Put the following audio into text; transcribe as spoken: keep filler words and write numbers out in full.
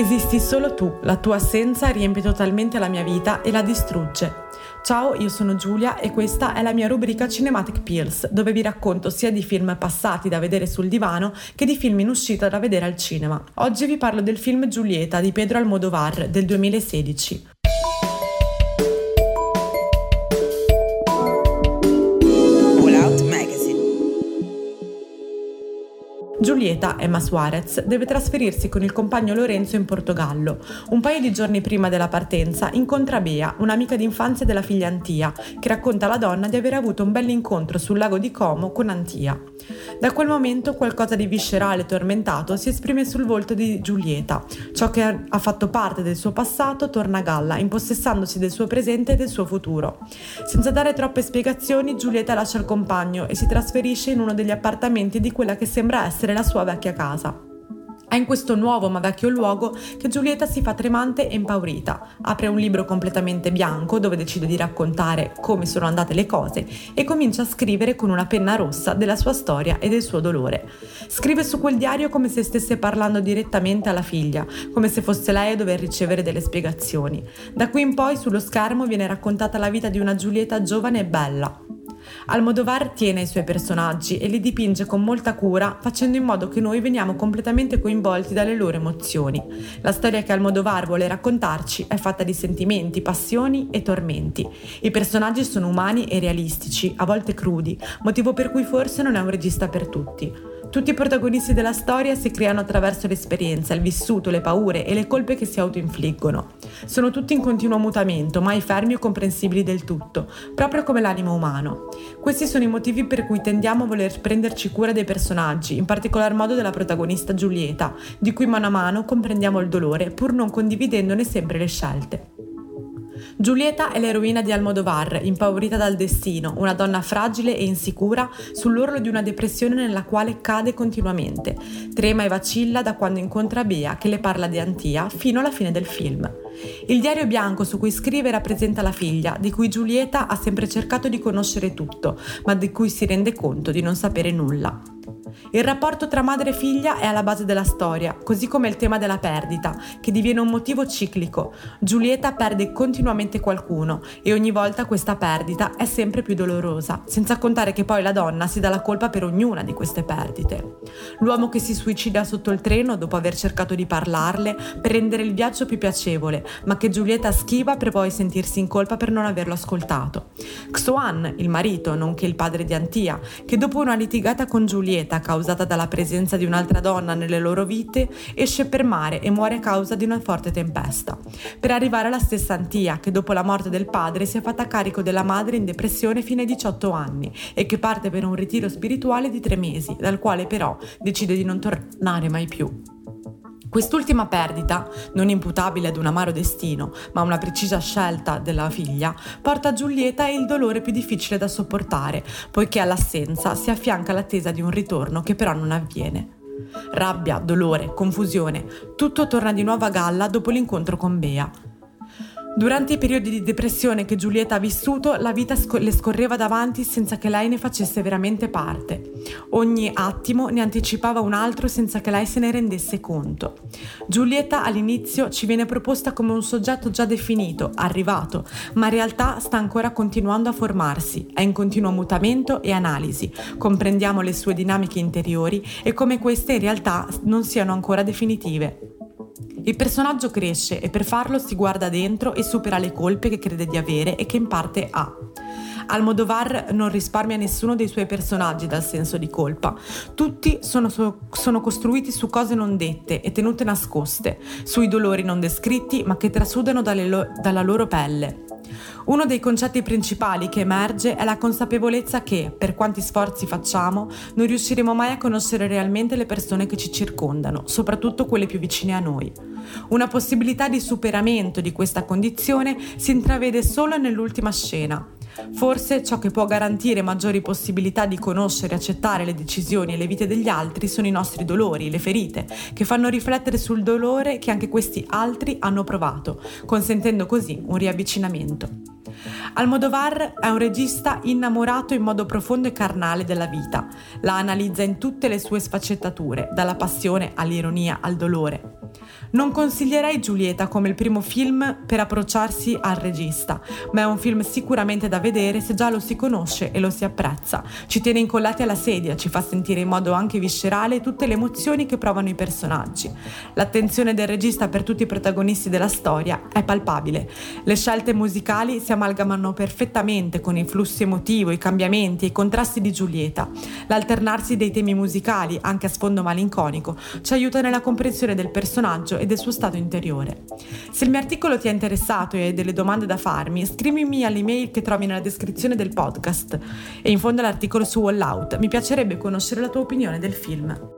Esisti solo tu, la tua assenza riempie totalmente la mia vita e la distrugge. Ciao, io sono Giulia e questa è la mia rubrica Cinematic Pills, dove vi racconto sia di film passati da vedere sul divano che di film in uscita da vedere al cinema. Oggi vi parlo del film Giulietta di Pedro Almodóvar del duemilasedici. Giulietta, Emma Suarez, deve trasferirsi con il compagno Lorenzo in Portogallo. Un paio di giorni prima della partenza incontra Bea, un'amica d'infanzia della figlia Antia, che racconta alla donna di aver avuto un bell'incontro sul lago di Como con Antia. Da quel momento qualcosa di viscerale e tormentato si esprime sul volto di Giulietta. Ciò che ha fatto parte del suo passato torna a galla, impossessandosi del suo presente e del suo futuro. Senza dare troppe spiegazioni, Giulietta lascia il compagno e si trasferisce in uno degli appartamenti di quella che sembra essere la sua vecchia casa. È in questo nuovo ma vecchio luogo che Giulietta si fa tremante e impaurita. Apre un libro completamente bianco dove decide di raccontare come sono andate le cose e comincia a scrivere con una penna rossa della sua storia e del suo dolore. Scrive su quel diario come se stesse parlando direttamente alla figlia, come se fosse lei a dover ricevere delle spiegazioni. Da qui in poi sullo schermo viene raccontata la vita di una Giulietta giovane e bella. Almodóvar tiene i suoi personaggi e li dipinge con molta cura, facendo in modo che noi veniamo completamente coinvolti dalle loro emozioni. La storia che Almodóvar vuole raccontarci è fatta di sentimenti, passioni e tormenti. I personaggi sono umani e realistici, a volte crudi, motivo per cui forse non è un regista per tutti. Tutti i protagonisti della storia si creano attraverso l'esperienza, il vissuto, le paure e le colpe che si autoinfliggono. Sono tutti in continuo mutamento, mai fermi o comprensibili del tutto, proprio come l'animo umano. Questi sono i motivi per cui tendiamo a voler prenderci cura dei personaggi, in particolar modo della protagonista Giulietta, di cui mano a mano comprendiamo il dolore, pur non condividendone sempre le scelte. Giulietta è l'eroina di Almodóvar, impaurita dal destino, una donna fragile e insicura sull'orlo di una depressione nella quale cade continuamente. Trema e vacilla da quando incontra Bea, che le parla di Antia, fino alla fine del film. Il diario bianco su cui scrive rappresenta la figlia, di cui Giulietta ha sempre cercato di conoscere tutto, ma di cui si rende conto di non sapere nulla. Il rapporto tra madre e figlia è alla base della storia, così come il tema della perdita, che diviene un motivo ciclico. Giulietta perde continuamente qualcuno e ogni volta questa perdita è sempre più dolorosa, senza contare che poi la donna si dà la colpa per ognuna di queste perdite. L'uomo che si suicida sotto il treno dopo aver cercato di parlarle per rendere il viaggio più piacevole, ma che Giulietta schiva per poi sentirsi in colpa per non averlo ascoltato. Xoan, il marito, nonché il padre di Antia, che dopo una litigata con Giulietta causata dalla presenza di un'altra donna nelle loro vite, esce per mare e muore a causa di una forte tempesta. Per arrivare alla stessa Antia, che dopo la morte del padre si è fatta carico della madre in depressione fino ai diciotto anni e che parte per un ritiro spirituale di tre mesi, dal quale però decide di non tornare mai più. Quest'ultima perdita, non imputabile ad un amaro destino, ma una precisa scelta della figlia, porta a Giulietta il dolore più difficile da sopportare, poiché all'assenza si affianca l'attesa di un ritorno che però non avviene. Rabbia, dolore, confusione, tutto torna di nuovo a galla dopo l'incontro con Bea. Durante i periodi di depressione che Giulietta ha vissuto, la vita le scorreva davanti senza che lei ne facesse veramente parte. Ogni attimo ne anticipava un altro senza che lei se ne rendesse conto. Giulietta all'inizio ci viene proposta come un soggetto già definito, arrivato, ma in realtà sta ancora continuando a formarsi, è in continuo mutamento e analisi. Comprendiamo le sue dinamiche interiori e come queste in realtà non siano ancora definitive. Il personaggio cresce e per farlo si guarda dentro e supera le colpe che crede di avere e che in parte ha. Almodóvar non risparmia nessuno dei suoi personaggi dal senso di colpa. Tutti sono, so- sono costruiti su cose non dette e tenute nascoste, sui dolori non descritti ma che trasudano dalle lo- dalla loro pelle. Uno dei concetti principali che emerge è la consapevolezza che, per quanti sforzi facciamo, non riusciremo mai a conoscere realmente le persone che ci circondano, soprattutto quelle più vicine a noi. Una possibilità di superamento di questa condizione si intravede solo nell'ultima scena. Forse ciò che può garantire maggiori possibilità di conoscere e accettare le decisioni e le vite degli altri sono i nostri dolori, le ferite, che fanno riflettere sul dolore che anche questi altri hanno provato, consentendo così un riavvicinamento. Almodóvar è un regista innamorato in modo profondo e carnale della vita. La analizza in tutte le sue sfaccettature, dalla passione all'ironia al dolore. Non consiglierei Giulietta come il primo film per approcciarsi al regista, ma è un film sicuramente da vedere se già lo si conosce e lo si apprezza. Ci tiene incollati alla sedia, ci fa sentire in modo anche viscerale tutte le emozioni che provano i personaggi. L'attenzione del regista per tutti i protagonisti della storia è palpabile. Le scelte musicali si amalgamano perfettamente con il flusso emotivo, i cambiamenti e i contrasti di Giulietta. L'alternarsi dei temi musicali, anche a sfondo malinconico, ci aiuta nella comprensione del personaggio e del suo stato interiore. Se il mio articolo ti è interessato e hai delle domande da farmi, scrivimi all'email che trovi nella descrizione del podcast e in fondo all'articolo su Wallout. Mi piacerebbe conoscere la tua opinione del film.